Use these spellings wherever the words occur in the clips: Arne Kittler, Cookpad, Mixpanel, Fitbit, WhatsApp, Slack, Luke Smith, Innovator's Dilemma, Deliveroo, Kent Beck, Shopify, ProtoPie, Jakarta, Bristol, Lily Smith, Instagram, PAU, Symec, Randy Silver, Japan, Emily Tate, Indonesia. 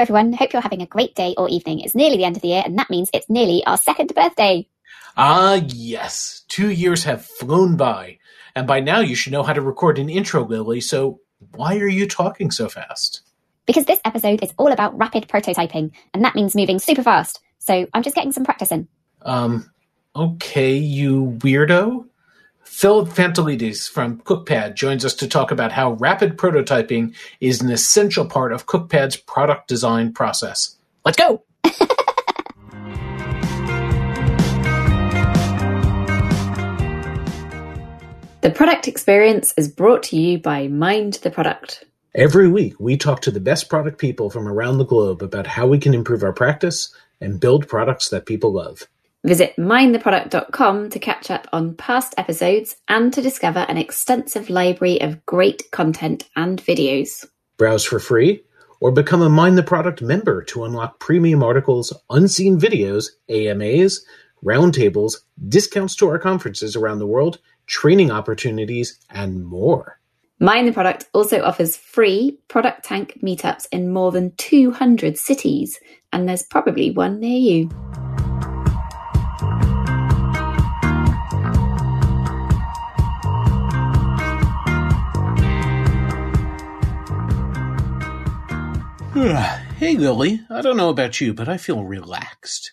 Hello everyone, hope you're having a great day or evening. It's nearly the end of the year and that means it's nearly our second birthday. Ah yes, 2 years have flown by. And by now you should know how to record an intro, Lily, so why are you talking so fast? Because this episode is all about rapid prototyping, and that means moving super fast. So I'm just getting some practice in. Okay, you weirdo. Philip Pantelides from Cookpad joins us to talk about how rapid prototyping is an essential part of Cookpad's product design process. Let's go! The Product Experience is brought to you by Mind the Product. Every week, we talk to the best product people from around the globe about how we can improve our practice and build products that people love. Visit mindtheproduct.com to catch up on past episodes and to discover an extensive library of great content and videos. Browse for free or become a Mind the Product member to unlock premium articles, unseen videos, AMAs, roundtables, discounts to our conferences around the world, training opportunities, and more. Mind the Product also offers free Product Tank meetups in more than 200 cities, and there's probably one near you. Hey, Lily, I don't know about you, but I feel relaxed,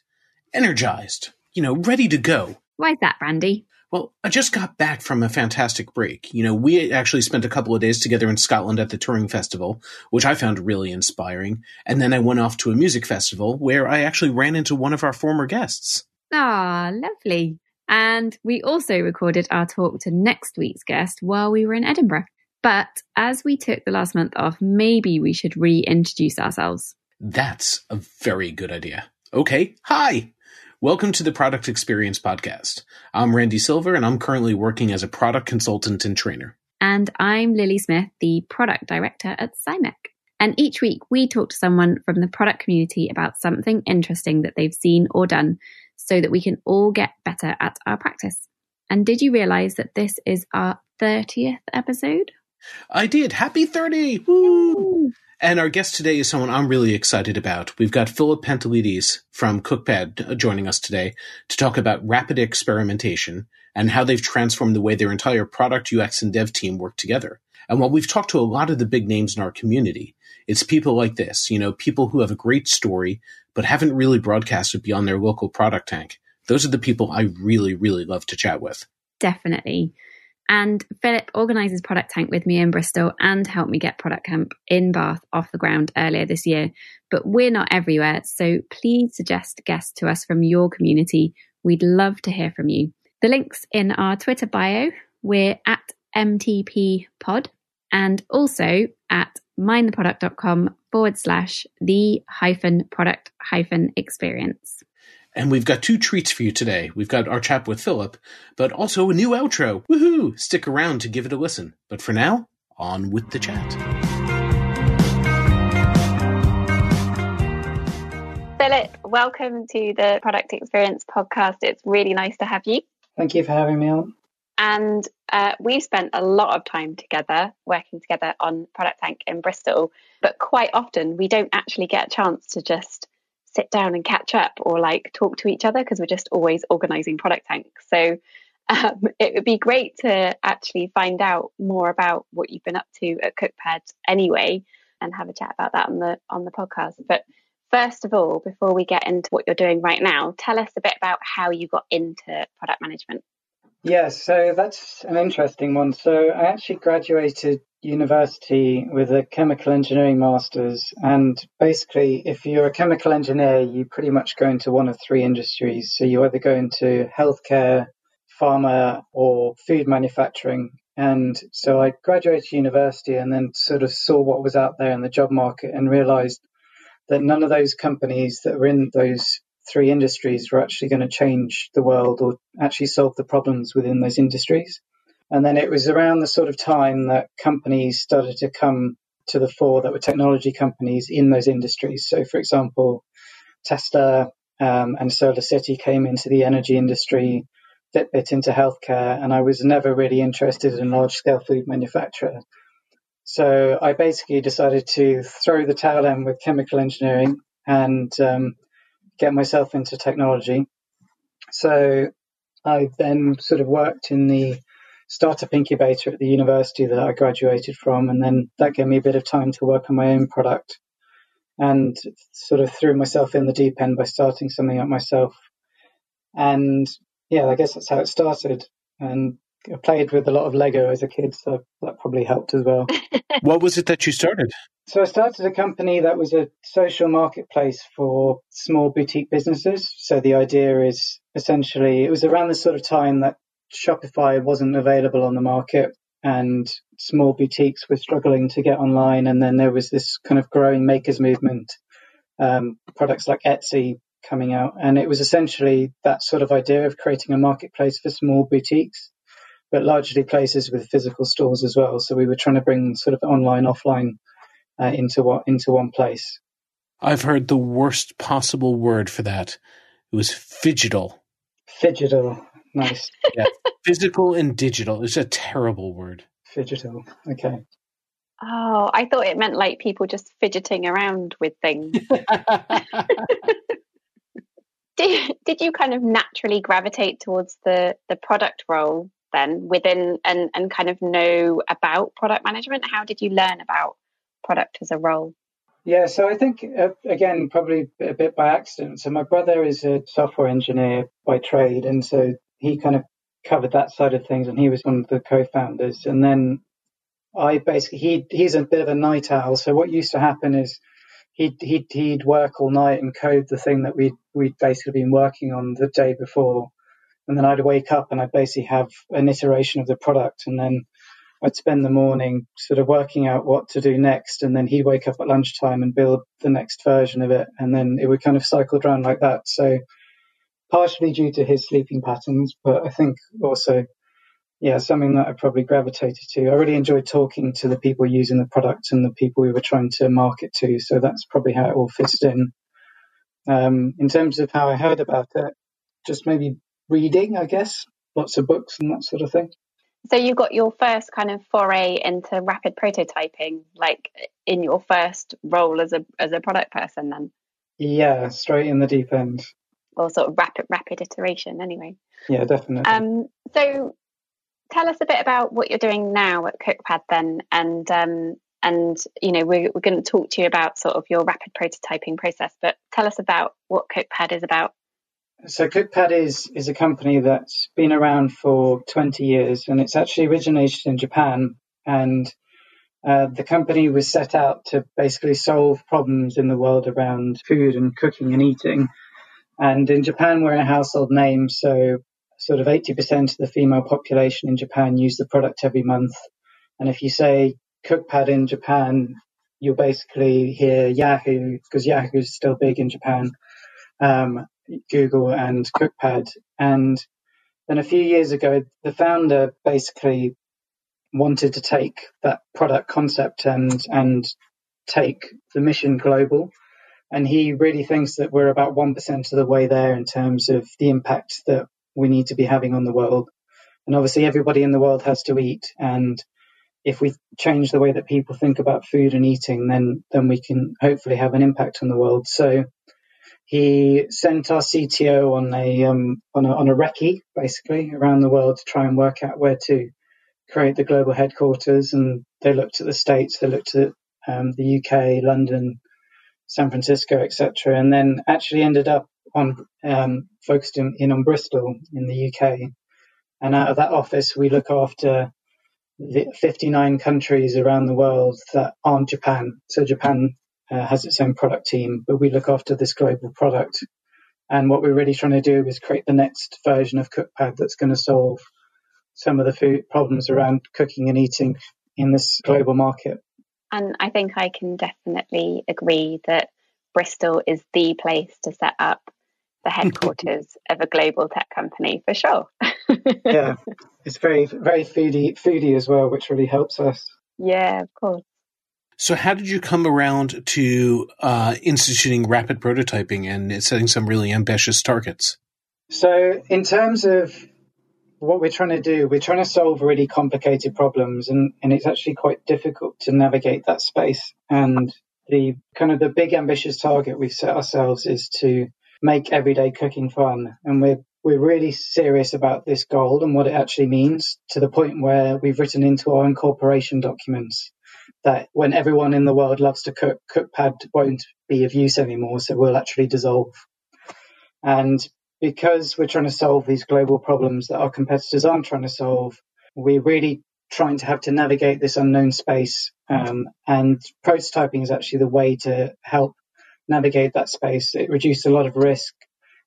energized, ready to go. Why's that, Brandy? Well, I just got back from a fantastic break. We actually spent a couple of days together in Scotland at the Touring Festival, which I found really inspiring. And then I went off to a music festival where I actually ran into one of our former guests. Ah, lovely. And we also recorded our talk to next week's guest while we were in Edinburgh. But as we took the last month off, maybe we should reintroduce ourselves. That's a very good idea. Okay, hi. Welcome to the Product Experience Podcast. I'm Randy Silver, and I'm currently working as a product consultant and trainer. And I'm Lily Smith, the product director at Symec. And each week we talk to someone from the product community about something interesting that they've seen or done so that we can all get better at our practice. And did you realize that this is our 30th episode? I did. Happy 30! Woo! And our guest today is someone I'm really excited about. We've got Philip Pantelides from Cookpad joining us today to talk about rapid experimentation and how they've transformed the way their entire product, UX, and dev team work together. And while we've talked to a lot of the big names in our community, it's people like this, people who have a great story but haven't really broadcasted beyond their local product tank. Those are the people I really, really love to chat with. Definitely. And Philip organises Product Tank with me in Bristol and helped me get Product Camp in Bath off the ground earlier this year. But we're not everywhere, so please suggest guests to us from your community. We'd love to hear from you. The link's in our Twitter bio. We're at MTPPod and also at mindtheproduct.com/the-product-experience. And we've got two treats for you today. We've got our chat with Philip, but also a new outro. Woohoo! Stick around to give it a listen. But for now, on with the chat. Philip, welcome to the Product Experience Podcast. It's really nice to have you. Thank you for having me on. And we've spent a lot of time together, working together on Product Tank in Bristol. But quite often, we don't actually get a chance to just sit down and catch up or talk to each other because we're just always organising Product Tank. So it would be great to actually find out more about what you've been up to at Cookpad anyway and have a chat about that on the podcast. But first of all, before we get into what you're doing right now, tell us a bit about how you got into product management. Yeah, so that's an interesting one. So I actually graduated university with a chemical engineering master's, and basically if you're a chemical engineer you pretty much go into one of three industries. So you either go into healthcare, pharma, or food manufacturing. And so I graduated university and then sort of saw what was out there in the job market and realized that none of those companies that were in those three industries were actually going to change the world or actually solve the problems within those industries. And then it was around the sort of time that companies started to come to the fore that were technology companies in those industries. So, for example, Tesla and SolarCity came into the energy industry, Fitbit into healthcare, and I was never really interested in large-scale food manufacturer. So I basically decided to throw the towel in with chemical engineering and get myself into technology. So I then sort of worked in the startup incubator at the university that I graduated from, and then that gave me a bit of time to work on my own product and sort of threw myself in the deep end by starting something up myself. And yeah, I guess that's how it started. And I played with a lot of Lego as a kid, so that probably helped as well. What was it that you started? So I started a company that was a social marketplace for small boutique businesses. So the idea is essentially, it was around the sort of time that Shopify wasn't available on the market and small boutiques were struggling to get online. And then there was this kind of growing makers movement, products like Etsy coming out. And it was essentially that sort of idea of creating a marketplace for small boutiques, but largely places with physical stores as well. So we were trying to bring sort of online, offline into one place. I've heard the worst possible word for that. It was phygital. Phygital. Nice. Yeah. Physical and digital. It's a terrible word. Phygital. Okay. Oh, I thought it meant like people just fidgeting around with things. Did you kind of naturally gravitate towards the product role then within and kind of know about product management? How did you learn about product as a role? Yeah, so I think, again, probably a bit by accident. So my brother is a software engineer by trade, and so he kind of covered that side of things, and he was one of the co-founders. And then I basically, he's a bit of a night owl. So what used to happen is he'd work all night and code the thing that we'd basically been working on the day before. And then I'd wake up and I'd basically have an iteration of the product. And then I'd spend the morning sort of working out what to do next. And then he'd wake up at lunchtime and build the next version of it. And then it would kind of cycle around like that. So partially due to his sleeping patterns, but I think also, yeah, something that I probably gravitated to. I really enjoyed talking to the people using the product and the people we were trying to market to. So that's probably how it all fits in. In terms of how I heard about it, just maybe reading, I guess, lots of books and that sort of thing. So you got your first kind of foray into rapid prototyping, like in your first role as a product person then? Yeah, straight in the deep end. Or sort of rapid iteration anyway. Yeah, definitely. So tell us a bit about what you're doing now at Cookpad then, and you know, we're going to talk to you about sort of your rapid prototyping process, but tell us about what Cookpad is about. So Cookpad is a company that's been around for 20 years, and it's actually originated in Japan. And the company was set out to basically solve problems in the world around food and cooking and eating. And in Japan, we're a household name, so sort of 80% of the female population in Japan use the product every month. And if you say Cookpad in Japan, you'll basically hear Yahoo, because Yahoo is still big in Japan. Google and Cookpad. And then a few years ago, the founder basically wanted to take that product concept and take the mission global. And he really thinks that we're about 1% of the way there in terms of the impact that we need to be having on the world. And obviously everybody in the world has to eat. And if we change the way that people think about food and eating, then we can hopefully have an impact on the world. So he sent our CTO on a recce, basically, around the world to try and work out where to create the global headquarters. And they looked at the States, they looked at the UK, London, San Francisco, etc., and then actually ended up on focused on Bristol in the UK. And out of that office, we look after the 59 countries around the world that aren't Japan. So Japan has its own product team, but we look after this global product. And what we're really trying to do is create the next version of Cookpad that's going to solve some of the food problems around cooking and eating in this global market. And I think I can definitely agree that Bristol is the place to set up the headquarters of a global tech company, for sure. Yeah, it's very, very foodie as well, which really helps us. Yeah, of course. So how did you come around to instituting rapid prototyping and setting some really ambitious targets? So in terms of what we're trying to do, we're trying to solve really complicated problems, and it's actually quite difficult to navigate that space. And the kind of the big ambitious target we've set ourselves is to make everyday cooking fun. And we're really serious about this goal and what it actually means, to the point where we've written into our incorporation documents that when everyone in the world loves to cook, Cookpad won't be of use anymore, so we'll actually dissolve. And because we're trying to solve these global problems that our competitors aren't trying to solve, we're really trying to have to navigate this unknown space. And prototyping is actually the way to help navigate that space. It reduces a lot of risk.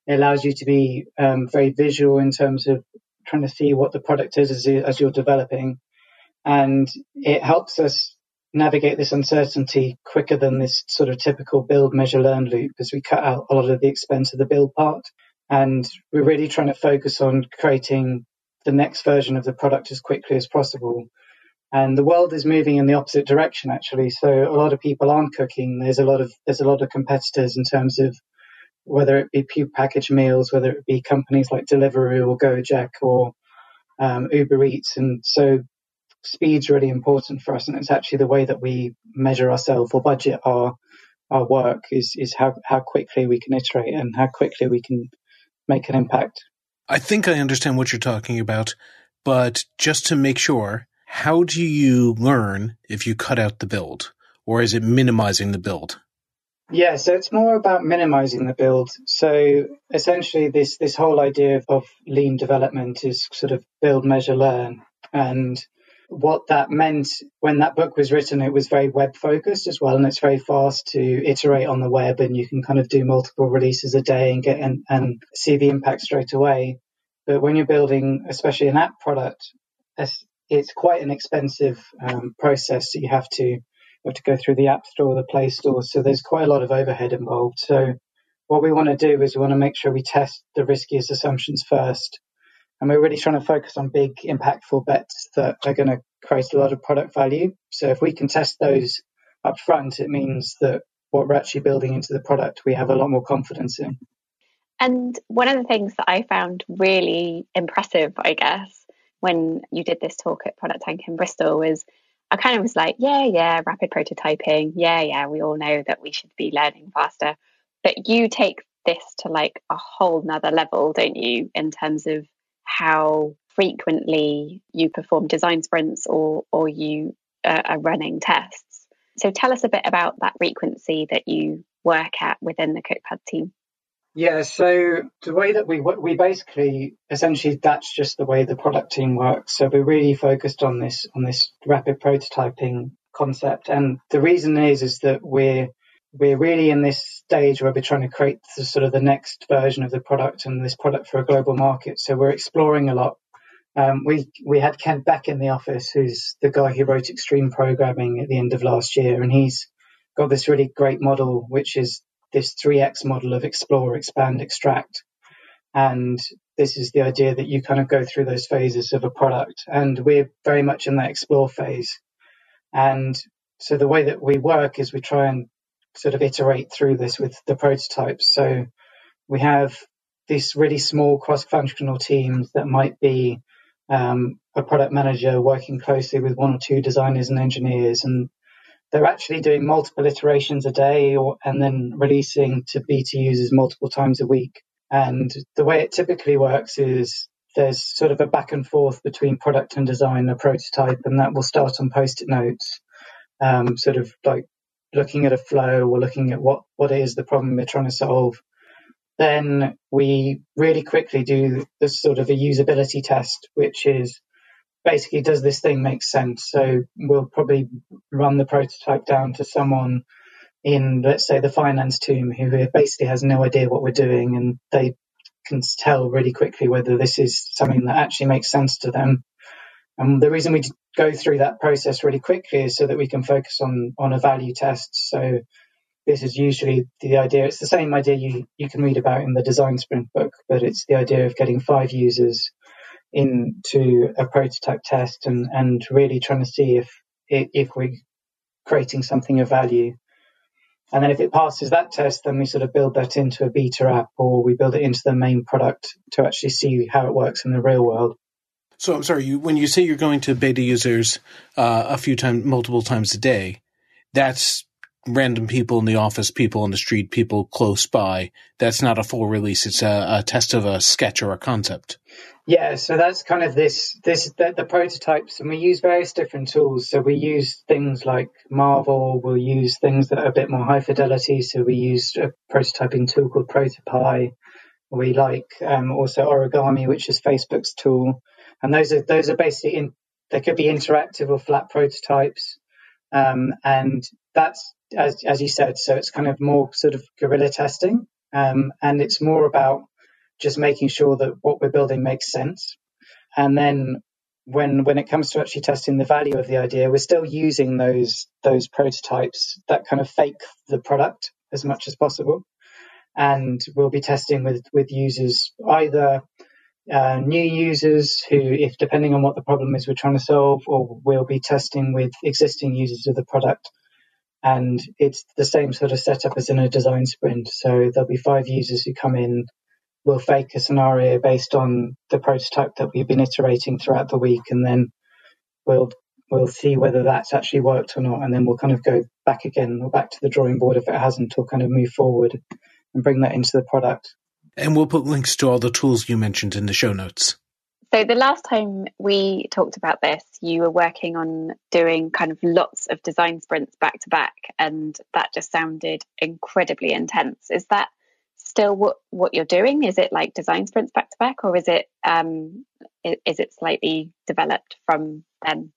It allows you to be very visual in terms of trying to see what the product is as you're developing. And it helps us navigate this uncertainty quicker than this sort of typical build, measure, learn loop, as we cut out a lot of the expense of the build part. And we're really trying to focus on creating the next version of the product as quickly as possible. And the world is moving in the opposite direction, actually. So a lot of people aren't cooking. There's a lot of competitors in terms of whether it be packaged meals, whether it be companies like Deliveroo or Gojek or Uber Eats. And so speed's really important for us. And it's actually the way that we measure ourselves or budget our work is how quickly we can iterate and how quickly we can make an impact. I think I understand what you're talking about, but just to make sure, how do you learn if you cut out the build, or is it minimizing the build? Yeah, so it's more about minimizing the build. So essentially this whole idea of lean development is sort of build, measure, learn. And what that meant when that book was written, it was very web focused as well. And it's very fast to iterate on the web, and you can kind of do multiple releases a day and get and see the impact straight away. But when you're building, especially an app product, it's quite an expensive process. So you have to go through the App Store, the Play Store. So there's quite a lot of overhead involved. So what we want to do is we want to make sure we test the riskiest assumptions first. And we're really trying to focus on big, impactful bets that are going to create a lot of product value. So if we can test those up front, it means that what we're actually building into the product, we have a lot more confidence in. And one of the things that I found really impressive, I guess, when you did this talk at Product Tank in Bristol was I kind of was like, yeah, rapid prototyping. Yeah, we all know that we should be learning faster. But you take this to like a whole nother level, don't you, in terms of how frequently you perform design sprints or you are running tests. So tell us a bit about that frequency that you work at within the Cookpad team. Yeah, so the way that we basically, essentially, that's just the way the product team works. So we're really focused on this rapid prototyping concept. And the reason is that we're really in this stage where we're trying to create the sort of the next version of the product and this product for a global market. So we're exploring a lot. We had Kent Beck in the office, who's the guy who wrote Extreme Programming at the end of last year. And he's got this really great model, which is this 3X model of explore, expand, extract. And this is the idea that you kind of go through those phases of a product. And we're very much in that explore phase. And so the way that we work is we try and sort of iterate through this with the prototypes. So we have these really small cross-functional teams that might be a product manager working closely with one or two designers and engineers, and they're actually doing multiple iterations a day and then releasing to beta users multiple times a week. And the way it typically works is there's sort of a back and forth between product and design, a prototype, and that will start on Post-it notes, sort of like looking at a flow or looking at what is the problem we're trying to solve. Then we really quickly do this sort of a usability test, which is basically, does this thing make sense? So we'll probably run the prototype down to someone in, let's say, the finance team who basically has no idea what we're doing, and they can tell really quickly whether this is something that actually makes sense to them. And the reason we go through that process really quickly is so that we can focus on a value test. So this is usually the idea. It's the same idea you can read about in the design sprint book, but it's the idea of getting 5 users into a prototype test and really trying to see if we're creating something of value. And then if it passes that test, then we sort of build that into a beta app, or we build it into the main product to actually see how it works in the real world. So I'm sorry, when you say you're going to beta users multiple times a day, that's random people in the office, people on the street, people close by. That's not a full release. It's a test of a sketch or a concept. Yeah, so that's kind of the prototypes, and we use various different tools. So we use things like Marvel. We'll use things that are a bit more high fidelity. So we use a prototyping tool called ProtoPie. We like also Origami, which is Facebook's tool. And those are basically they could be interactive or flat prototypes. And that's, as you said, so it's kind of more sort of guerrilla testing. And it's more about just making sure that what we're building makes sense. And then when it comes to actually testing the value of the idea, we're still using those prototypes that kind of fake the product as much as possible. And we'll be testing with users, either new users who, if depending on what the problem is we're trying to solve, or we'll be testing with existing users of the product. And it's the same sort of setup as in a design sprint. So there'll be 5 users who come in. We'll fake a scenario based on the prototype that we've been iterating throughout the week, and then we'll see whether that's actually worked or not. And then we'll kind of go back again, or back to the drawing board if it hasn't, or kind of move forward and bring that into the product. And we'll put links to all the tools you mentioned in the show notes. So the last time we talked about this, you were working on doing kind of lots of design sprints back to back, and that just sounded incredibly intense. Is that still what you're doing? Is it like design sprints back to back, or is it slightly developed from then?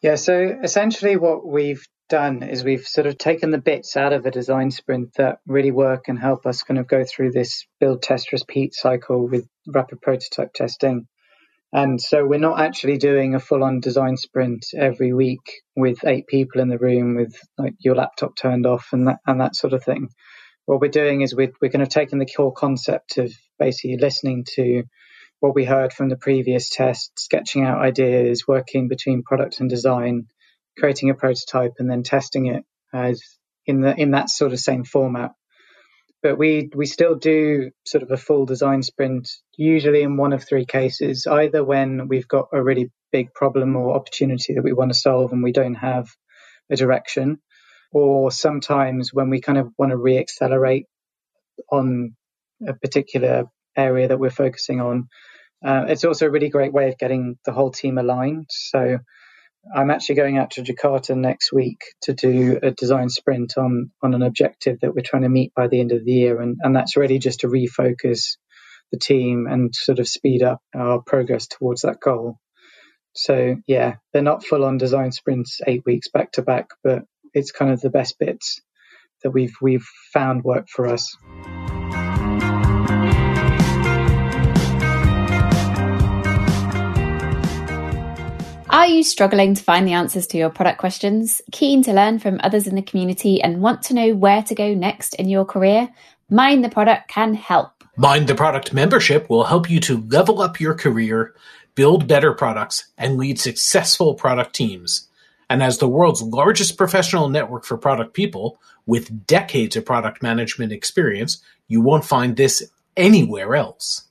Yeah, so essentially what we've done is we've sort of taken the bits out of a design sprint that really work and help us kind of go through this build, test, repeat cycle with rapid prototype testing. And so we're not actually doing a full-on design sprint every week with 8 people in the room with like your laptop turned off and that sort of thing. What we're doing is we're kind of taking the core concept of basically listening to what we heard from the previous test, sketching out ideas, working between product and design, creating a prototype, and then testing it as in that sort of same format. But we still do sort of a full design sprint, usually in one of 3 cases, either when we've got a really big problem or opportunity that we want to solve and we don't have a direction, or sometimes when we kind of want to re-accelerate on a particular area that we're focusing on. It's also a really great way of getting the whole team aligned. So I'm actually going out to Jakarta next week to do a design sprint on an objective that we're trying to meet by the end of the year. And that's really just to refocus the team and sort of speed up our progress towards that goal. So, yeah, they're not full-on design sprints 8 weeks back to back, but it's kind of the best bits that we've found work for us. Are you struggling to find the answers to your product questions, keen to learn from others in the community, and want to know where to go next in your career? Mind the Product can help. Mind the Product membership will help you to level up your career, build better products, and lead successful product teams. And as the world's largest professional network for product people, with decades of product management experience, you won't find this anywhere else.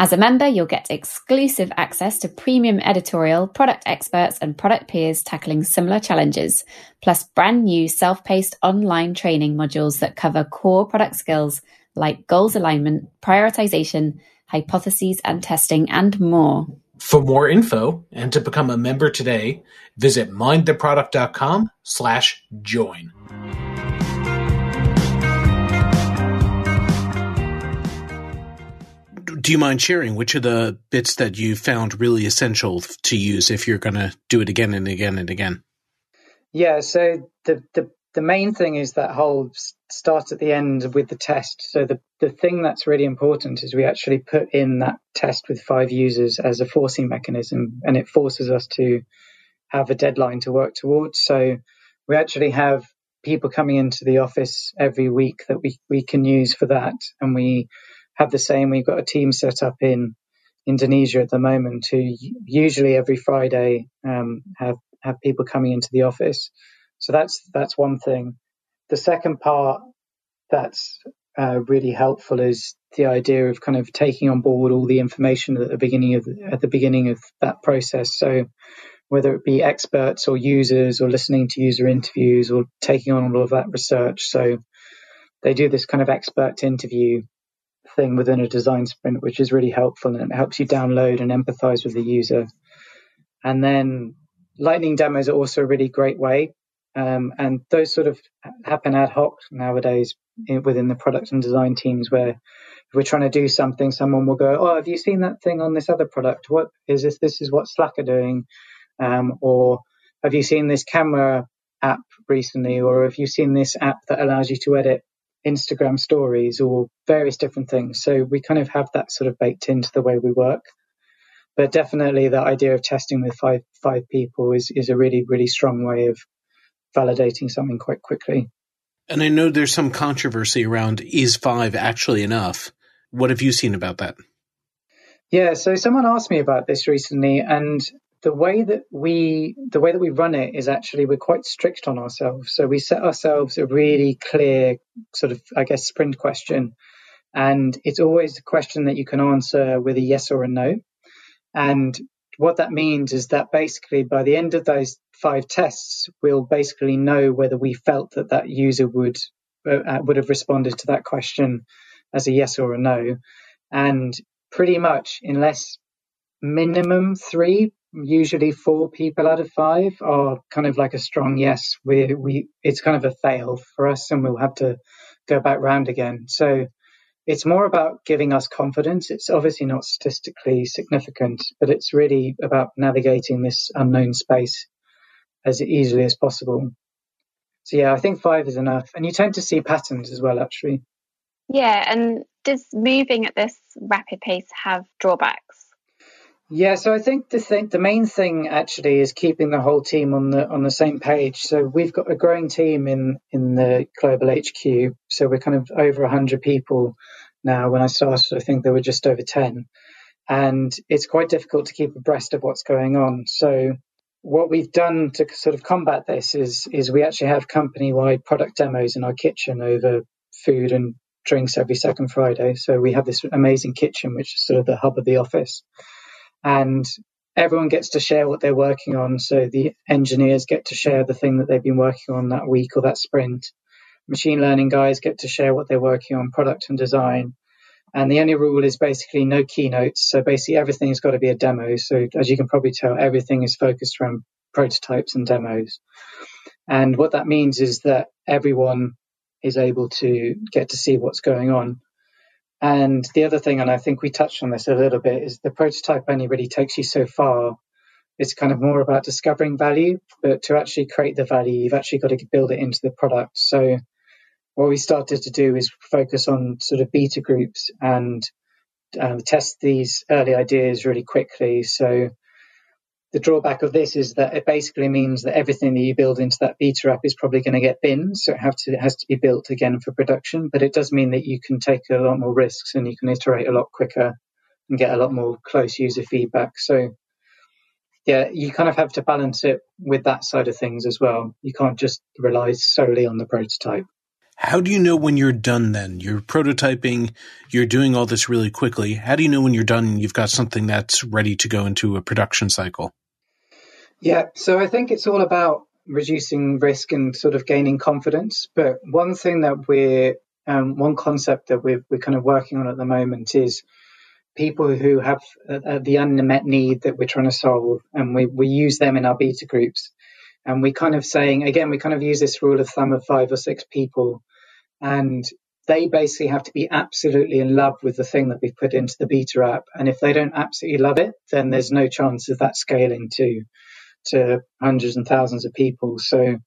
As a member, you'll get exclusive access to premium editorial, product experts, and product peers tackling similar challenges, plus brand new self-paced online training modules that cover core product skills like goals alignment, prioritization, hypotheses and testing, and more. For more info and to become a member today, visit mindtheproduct.com/join. Do you mind sharing which are the bits that you found really essential to use if you're going to do it again and again and again? Yeah, so the main thing is that whole start at the end with the test. So the thing that's really important is we actually put in that test with 5 users as a forcing mechanism, and it forces us to have a deadline to work towards. So we actually have people coming into the office every week that we can use for that. And we have the same. We've got a team set up in Indonesia at the moment who usually every Friday have people coming into the office. So that's one thing. The second part that's really helpful is the idea of kind of taking on board all the information at the beginning of that process. So whether it be experts or users or listening to user interviews or taking on all of that research. So they do this kind of expert interview thing within a design sprint, which is really helpful, and it helps you download and empathize with the user. And then lightning demos are also a really great way. And those sort of happen ad hoc nowadays within the product and design teams, where if we're trying to do something, someone will go, "Oh, have you seen that thing on this other product? What is this? This is what Slack are doing." Or have you seen this camera app recently? Or have you seen this app that allows you to edit Instagram stories or various different things? So we kind of have that sort of baked into the way we work. But definitely the idea of testing with five people is a really, really strong way of validating something quite quickly. And I know there's some controversy around, is five actually enough? What have you seen about that? Yeah, so someone asked me about this recently, and the way that we run it is actually we're quite strict on ourselves. So we set ourselves a really clear sort of, I guess, sprint question. And it's always a question that you can answer with a yes or a no. And what that means is that basically by the end of those 5 tests, we'll basically know whether we felt that that user would have responded to that question as a yes or a no. And pretty much, unless minimum 3, usually 4 people out of 5 are kind of like a strong yes. It's kind of a fail for us, and we'll have to go back round again. So it's more about giving us confidence. It's obviously not statistically significant, but it's really about navigating this unknown space as easily as possible. So yeah, I think 5 is enough. And you tend to see patterns as well, actually. Yeah, and does moving at this rapid pace have drawbacks? Yeah, so I think the main thing actually is keeping the whole team on the same page. So we've got a growing team in the global HQ. So we're kind of over 100 people now. When I started, I think there were just over 10. And it's quite difficult to keep abreast of what's going on. So what we've done to sort of combat this is we actually have company-wide product demos in our kitchen over food and drinks every second Friday. So we have this amazing kitchen, which is sort of the hub of the office. And everyone gets to share what they're working on. So the engineers get to share the thing that they've been working on that week or that sprint. Machine learning guys get to share what they're working on, product and design. And the only rule is basically no keynotes. So basically everything has got to be a demo. So as you can probably tell, everything is focused around prototypes and demos. And what that means is that everyone is able to get to see what's going on. And the other thing, and I think we touched on this a little bit, is the prototype only really takes you so far. It's kind of more about discovering value, but to actually create the value, you've actually got to build it into the product. So what we started to do is focus on sort of beta groups and test these early ideas really quickly. So the drawback of this is that it basically means that everything that you build into that beta app is probably going to get binned, so it has to be built again for production. But it does mean that you can take a lot more risks and you can iterate a lot quicker and get a lot more close user feedback. So yeah, you kind of have to balance it with that side of things as well. You can't just rely solely on the prototype. How do you know when you're done then? You're prototyping, you're doing all this really quickly. How do you know when you're done and you've got something that's ready to go into a production cycle? Yeah, so I think it's all about reducing risk and sort of gaining confidence. But one thing that one concept that we're kind of working on at the moment is people who have the unmet need that we're trying to solve, and we use them in our beta groups. And we kind of saying, again, we kind of use this rule of thumb of 5 or 6 people, and they basically have to be absolutely in love with the thing that we've put into the beta app. And if they don't absolutely love it, then there's no chance of that scaling to hundreds and thousands of people. So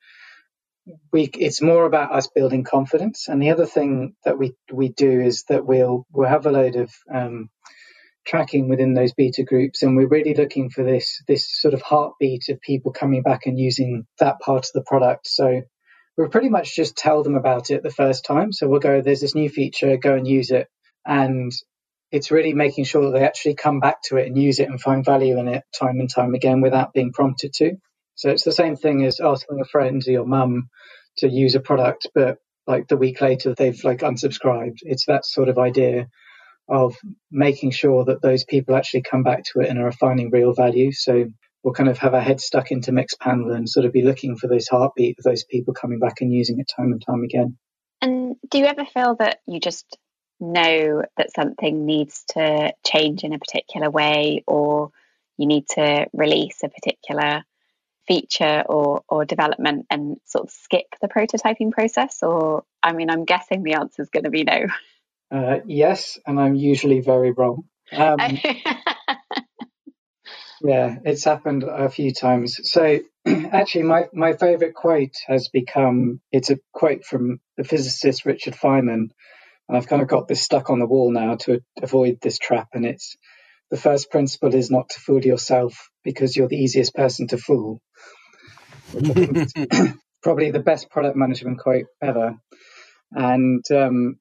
it's more about us building confidence. And the other thing that we do is that we'll have a load of tracking within those beta groups, and we're really looking for this sort of heartbeat of people coming back and using that part of the product. So we'll pretty much just tell them about it the first time. So we'll go, there's this new feature, go and use it. And it's really making sure that they actually come back to it and use it and find value in it time and time again without being prompted to. So it's the same thing as asking a friend or your mum to use a product, but like the week later they've like unsubscribed. It's that sort of idea of making sure that those people actually come back to it and are finding real value. So we'll kind of have our heads stuck into Mixpanel and sort of be looking for those heartbeat of those people coming back and using it time and time again. And do you ever feel that you just know that something needs to change in a particular way, or you need to release a particular feature or development and sort of skip the prototyping process? Or, I mean, I'm guessing the answer is going to be no. Yes, and I'm usually very wrong. Yeah, it's happened a few times. So actually my favorite quote has become, it's a quote from the physicist Richard Feynman, and I've kind of got this stuck on the wall now to avoid this trap. And it's, the first principle is not to fool yourself, because you're the easiest person to fool. Probably the best product management quote ever. And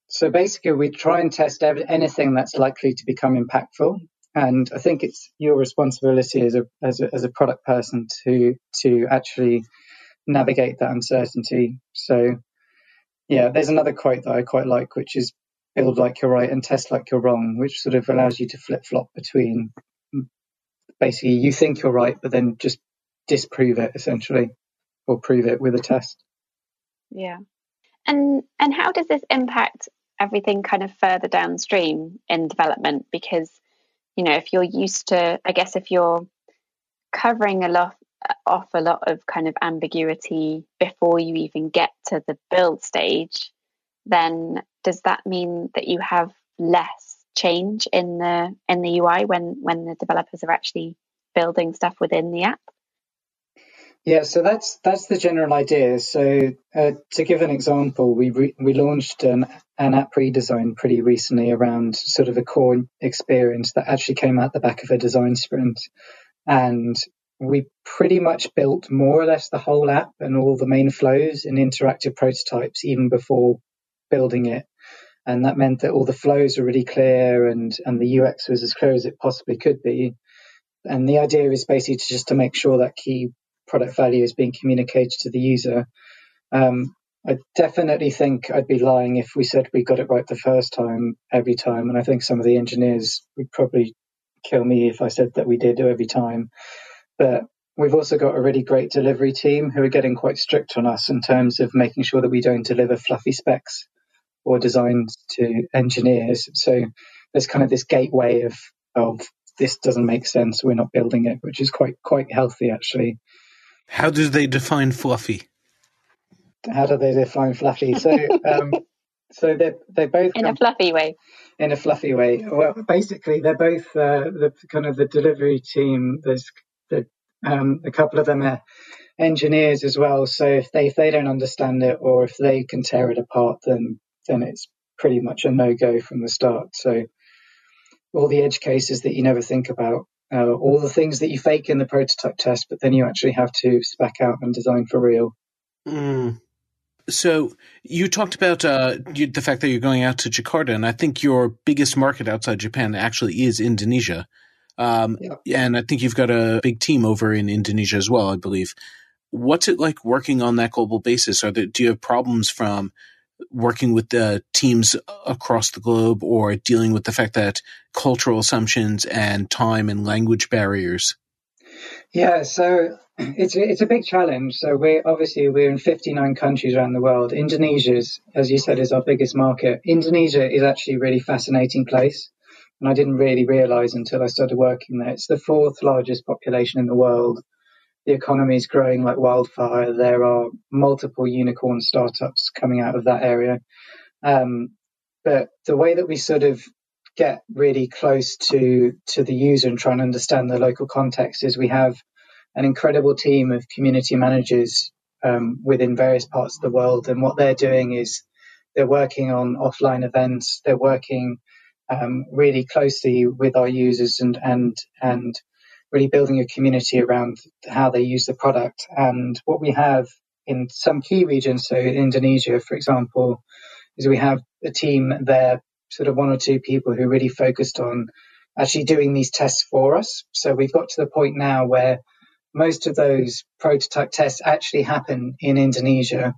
so basically we try and test anything that's likely to become impactful. And I think it's your responsibility as a product person to actually navigate that uncertainty. So, yeah, there's another quote that I quite like, which is build like you're right and test like you're wrong, which sort of allows you to flip-flop between basically you think you're right, but then just disprove it essentially, or prove it with a test. Yeah. And how does this impact everything kind of further downstream in development? Because, you know, if you're used to, I guess if you're covering a lot of kind of ambiguity before you even get to the build stage, then does that mean that you have less change in the UI when the developers are actually building stuff within the app? Yeah, so that's the general idea. So to give an example, we launched an app redesign pretty recently around sort of a core experience that actually came out the back of a design sprint. And we pretty much built more or less the whole app and all the main flows and interactive prototypes even before building it. And that meant that all the flows were really clear and the UX was as clear as it possibly could be. And the idea is basically to make sure that key product value is being communicated to the user. I definitely think I'd be lying if we said we got it right the first time every time, and I think some of the engineers would probably kill me if I said that we did every time. But we've also got a really great delivery team who are getting quite strict on us in terms of making sure that we don't deliver fluffy specs or designs to engineers. So there's kind of this gateway of this doesn't make sense, we're not building it, which is quite healthy actually. How do they define fluffy? How do they define fluffy? So, so they both in a fluffy way. In a fluffy way. Well, basically, they're both the kind of the delivery team. There's a couple of them are engineers as well. So if they don't understand it or if they can tear it apart, then it's pretty much a no go from the start. So all the edge cases that you never think about. All the things that you fake in the prototype test, but then you actually have to spec out and design for real. Mm. So you talked about the fact that you're going out to Jakarta, and I think your biggest market outside Japan actually is Indonesia. Yeah. And I think you've got a big team over in Indonesia as well, I believe. What's it like working on that global basis? Do you have problems from working with the teams across the globe, or dealing with the fact that cultural assumptions and time and language barriers? Yeah, so it's a big challenge. So we're in 59 countries around the world. Indonesia is, as you said, is our biggest market. Indonesia is actually a really fascinating place, and I didn't really realize until I started working there. It's the fourth largest population in the world. The economy is growing like wildfire. There are multiple unicorn startups coming out of that area. But the way that we sort of get really close to the user and try and understand the local context is we have an incredible team of community managers within various parts of the world. And what they're doing is they're working on offline events. They're working really closely with our users and really building a community around how they use the product. And what we have in some key regions, so in Indonesia, for example, is we have a team there, sort of one or two people who really focused on actually doing these tests for us. So we've got to the point now where most of those prototype tests actually happen in Indonesia.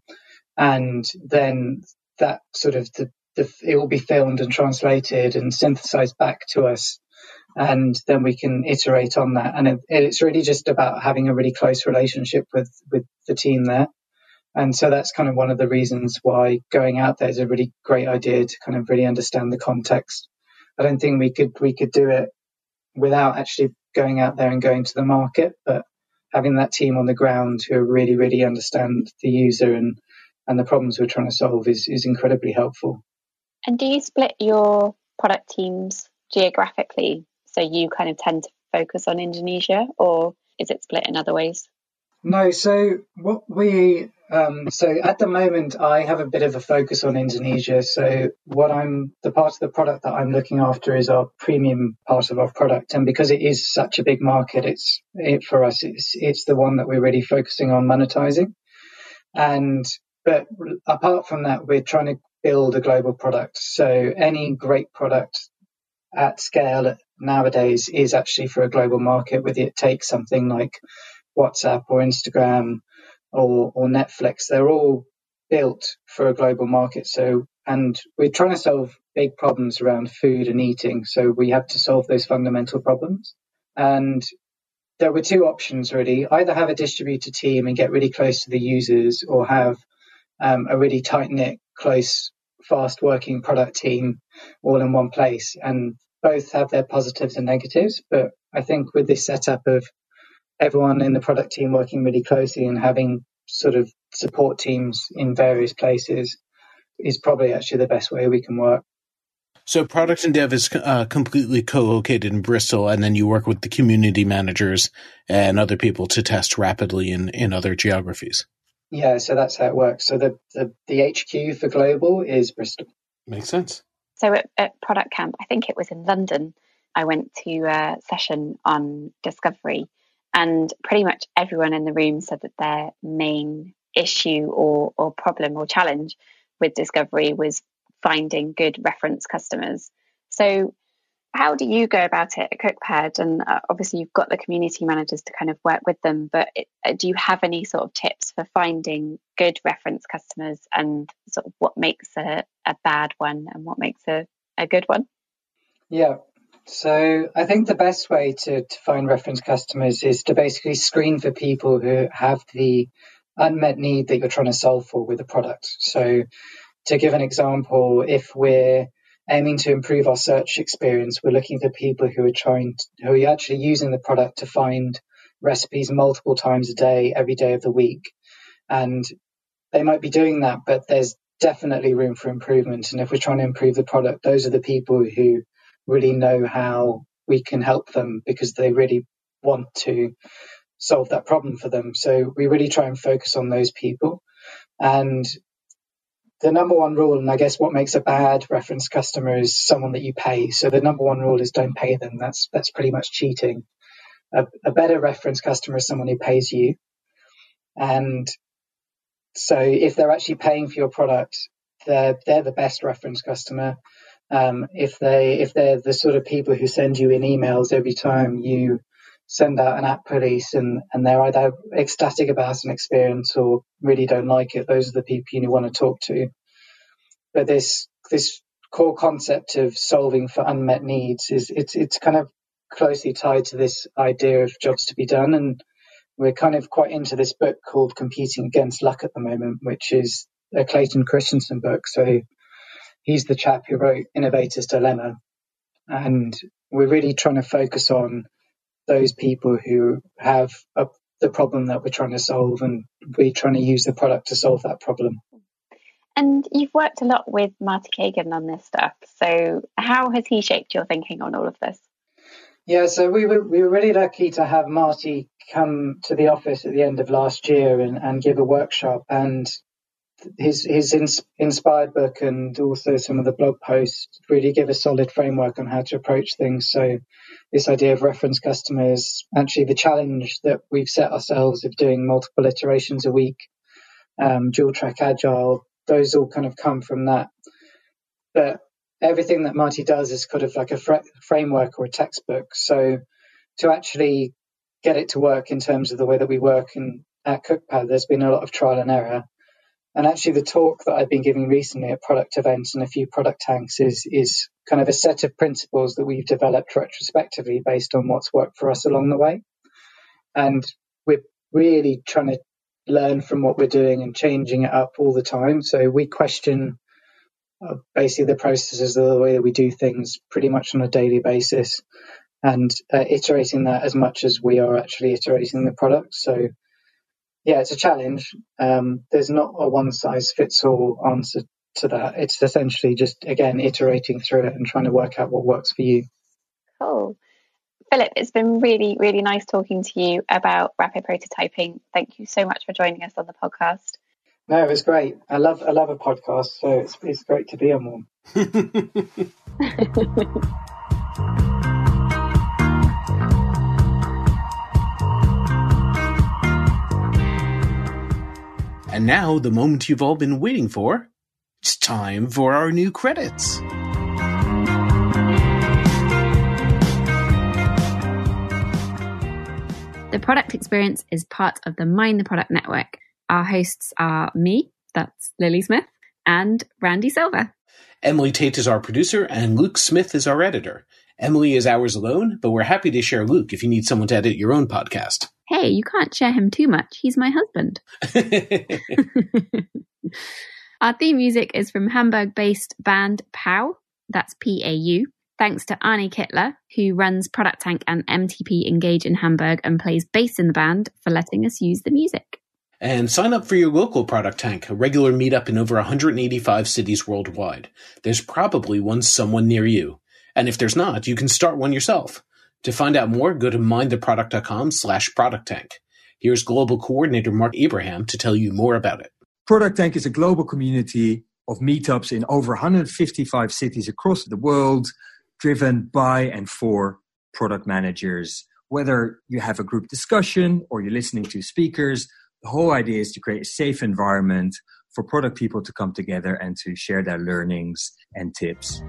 And then that sort of it will be filmed and translated and synthesized back to us. And then we can iterate on that. And it's really just about having a really close relationship with the team there. And so that's kind of one of the reasons why going out there is a really great idea, to kind of really understand the context. I don't think we could do it without actually going out there and going to the market, but having that team on the ground who really, really understand the user and the problems we're trying to solve is incredibly helpful. And do you split your product teams geographically? So you kind of tend to focus on Indonesia, or is it split in other ways? No, so what we... So at the moment, I have a bit of a focus on Indonesia. So the part of the product that I'm looking after is our premium part of our product. And because it is such a big market, for us, it's the one that we're really focusing on monetizing. But apart from that, we're trying to build a global product. So any great product at scale nowadays is actually for a global market, whether it takes something like WhatsApp or Instagram or Netflix. They're all built for a global market. So, and we're trying to solve big problems around food and eating. So we have to solve those fundamental problems. And there were two options really: either have a distributed team and get really close to the users, or have a really tight knit, close, fast working product team all in one place. And both have their positives and negatives. But I think with this setup of everyone in the product team working really closely and having sort of support teams in various places is probably actually the best way we can work. So product and dev is completely co-located in Bristol, and then you work with the community managers and other people to test rapidly in other geographies. Yeah, so that's how it works. So the HQ for global is Bristol. Makes sense. So at Product Camp, I think it was in London, I went to a session on discovery. And pretty much everyone in the room said that their main issue or problem or challenge with discovery was finding good reference customers. So how do you go about it at Cookpad? And obviously you've got the community managers to kind of work with them, but do you have any sort of tips for finding good reference customers and sort of what makes a bad one and what makes a good one? Yeah. So I think the best way to find reference customers is to basically screen for people who have the unmet need that you're trying to solve for with a product. So to give an example, if we're aiming to improve our search experience, we're looking for people who are actually using the product to find recipes multiple times a day, every day of the week. And they might be doing that, but there's definitely room for improvement. And if we're trying to improve the product, those are the people who really know how we can help them, because they really want to solve that problem for them. So we really try and focus on those people. And the number one rule, and I guess what makes a bad reference customer, is someone that you pay. So the number one rule is don't pay them. That's pretty much cheating. A better reference customer is someone who pays you. And so if they're actually paying for your product, they're the best reference customer. If they're the sort of people who send you in emails every time you send out an app release and they're either ecstatic about an experience or really don't like it, those are the people you want to talk to. But this core concept of solving for unmet needs it's kind of closely tied to this idea of jobs to be done. And we're kind of quite into this book called Competing Against Luck at the moment, which is a Clayton Christensen book. So he's the chap who wrote Innovator's Dilemma. And we're really trying to focus on those people who have the problem that we're trying to solve, and we're trying to use the product to solve that problem. And you've worked a lot with Marty Kagan on this stuff. So how has he shaped your thinking on all of this? Yeah, so we were really lucky to have Marty come to the office at the end of last year and give a workshop. And his inspired book and also some of the blog posts really give a solid framework on how to approach things. So this idea of reference customers, actually the challenge that we've set ourselves of doing multiple iterations a week, dual track agile, those all kind of come from that. But everything that Marty does is kind of like a framework or a textbook. So to actually get it to work in terms of the way that we work and at Cookpad, there's been a lot of trial and error. And actually the talk that I've been giving recently at product events and a few product tanks is kind of a set of principles that we've developed retrospectively based on what's worked for us along the way. And we're really trying to learn from what we're doing and changing it up all the time. So we question basically the processes of the way that we do things pretty much on a daily basis and iterating that as much as we are actually iterating the product. So yeah, it's a challenge. There's not a one-size-fits-all answer to that. It's essentially just, again, iterating through it and trying to work out what works for you. Cool. Philip, it's been really, really nice talking to you about rapid prototyping. Thank you so much for joining us on the podcast. No, it was great. I love a podcast, so it's great to be on one. And now, the moment you've all been waiting for, it's time for our new credits. The Product Experience is part of the Mind the Product network. Our hosts are me, that's Lily Smith, and Randy Silver. Emily Tate is our producer, and Luke Smith is our editor. Emily is ours alone, but we're happy to share Luke if you need someone to edit your own podcast. Hey, you can't share him too much. He's my husband. Our theme music is from Hamburg-based band PAU. That's PAU. Thanks to Arne Kittler, who runs Product Tank and MTP Engage in Hamburg and plays bass in the band, for letting us use the music. And sign up for your local Product Tank, a regular meetup in over 185 cities worldwide. There's probably one someone near you. And if there's not, you can start one yourself. To find out more, go to mindtheproduct.com/producttank. Here's global coordinator Mark Abraham to tell you more about it. Product Tank is a global community of meetups in over 155 cities across the world, driven by and for product managers. Whether you have a group discussion or you're listening to speakers, the whole idea is to create a safe environment for product people to come together and to share their learnings and tips.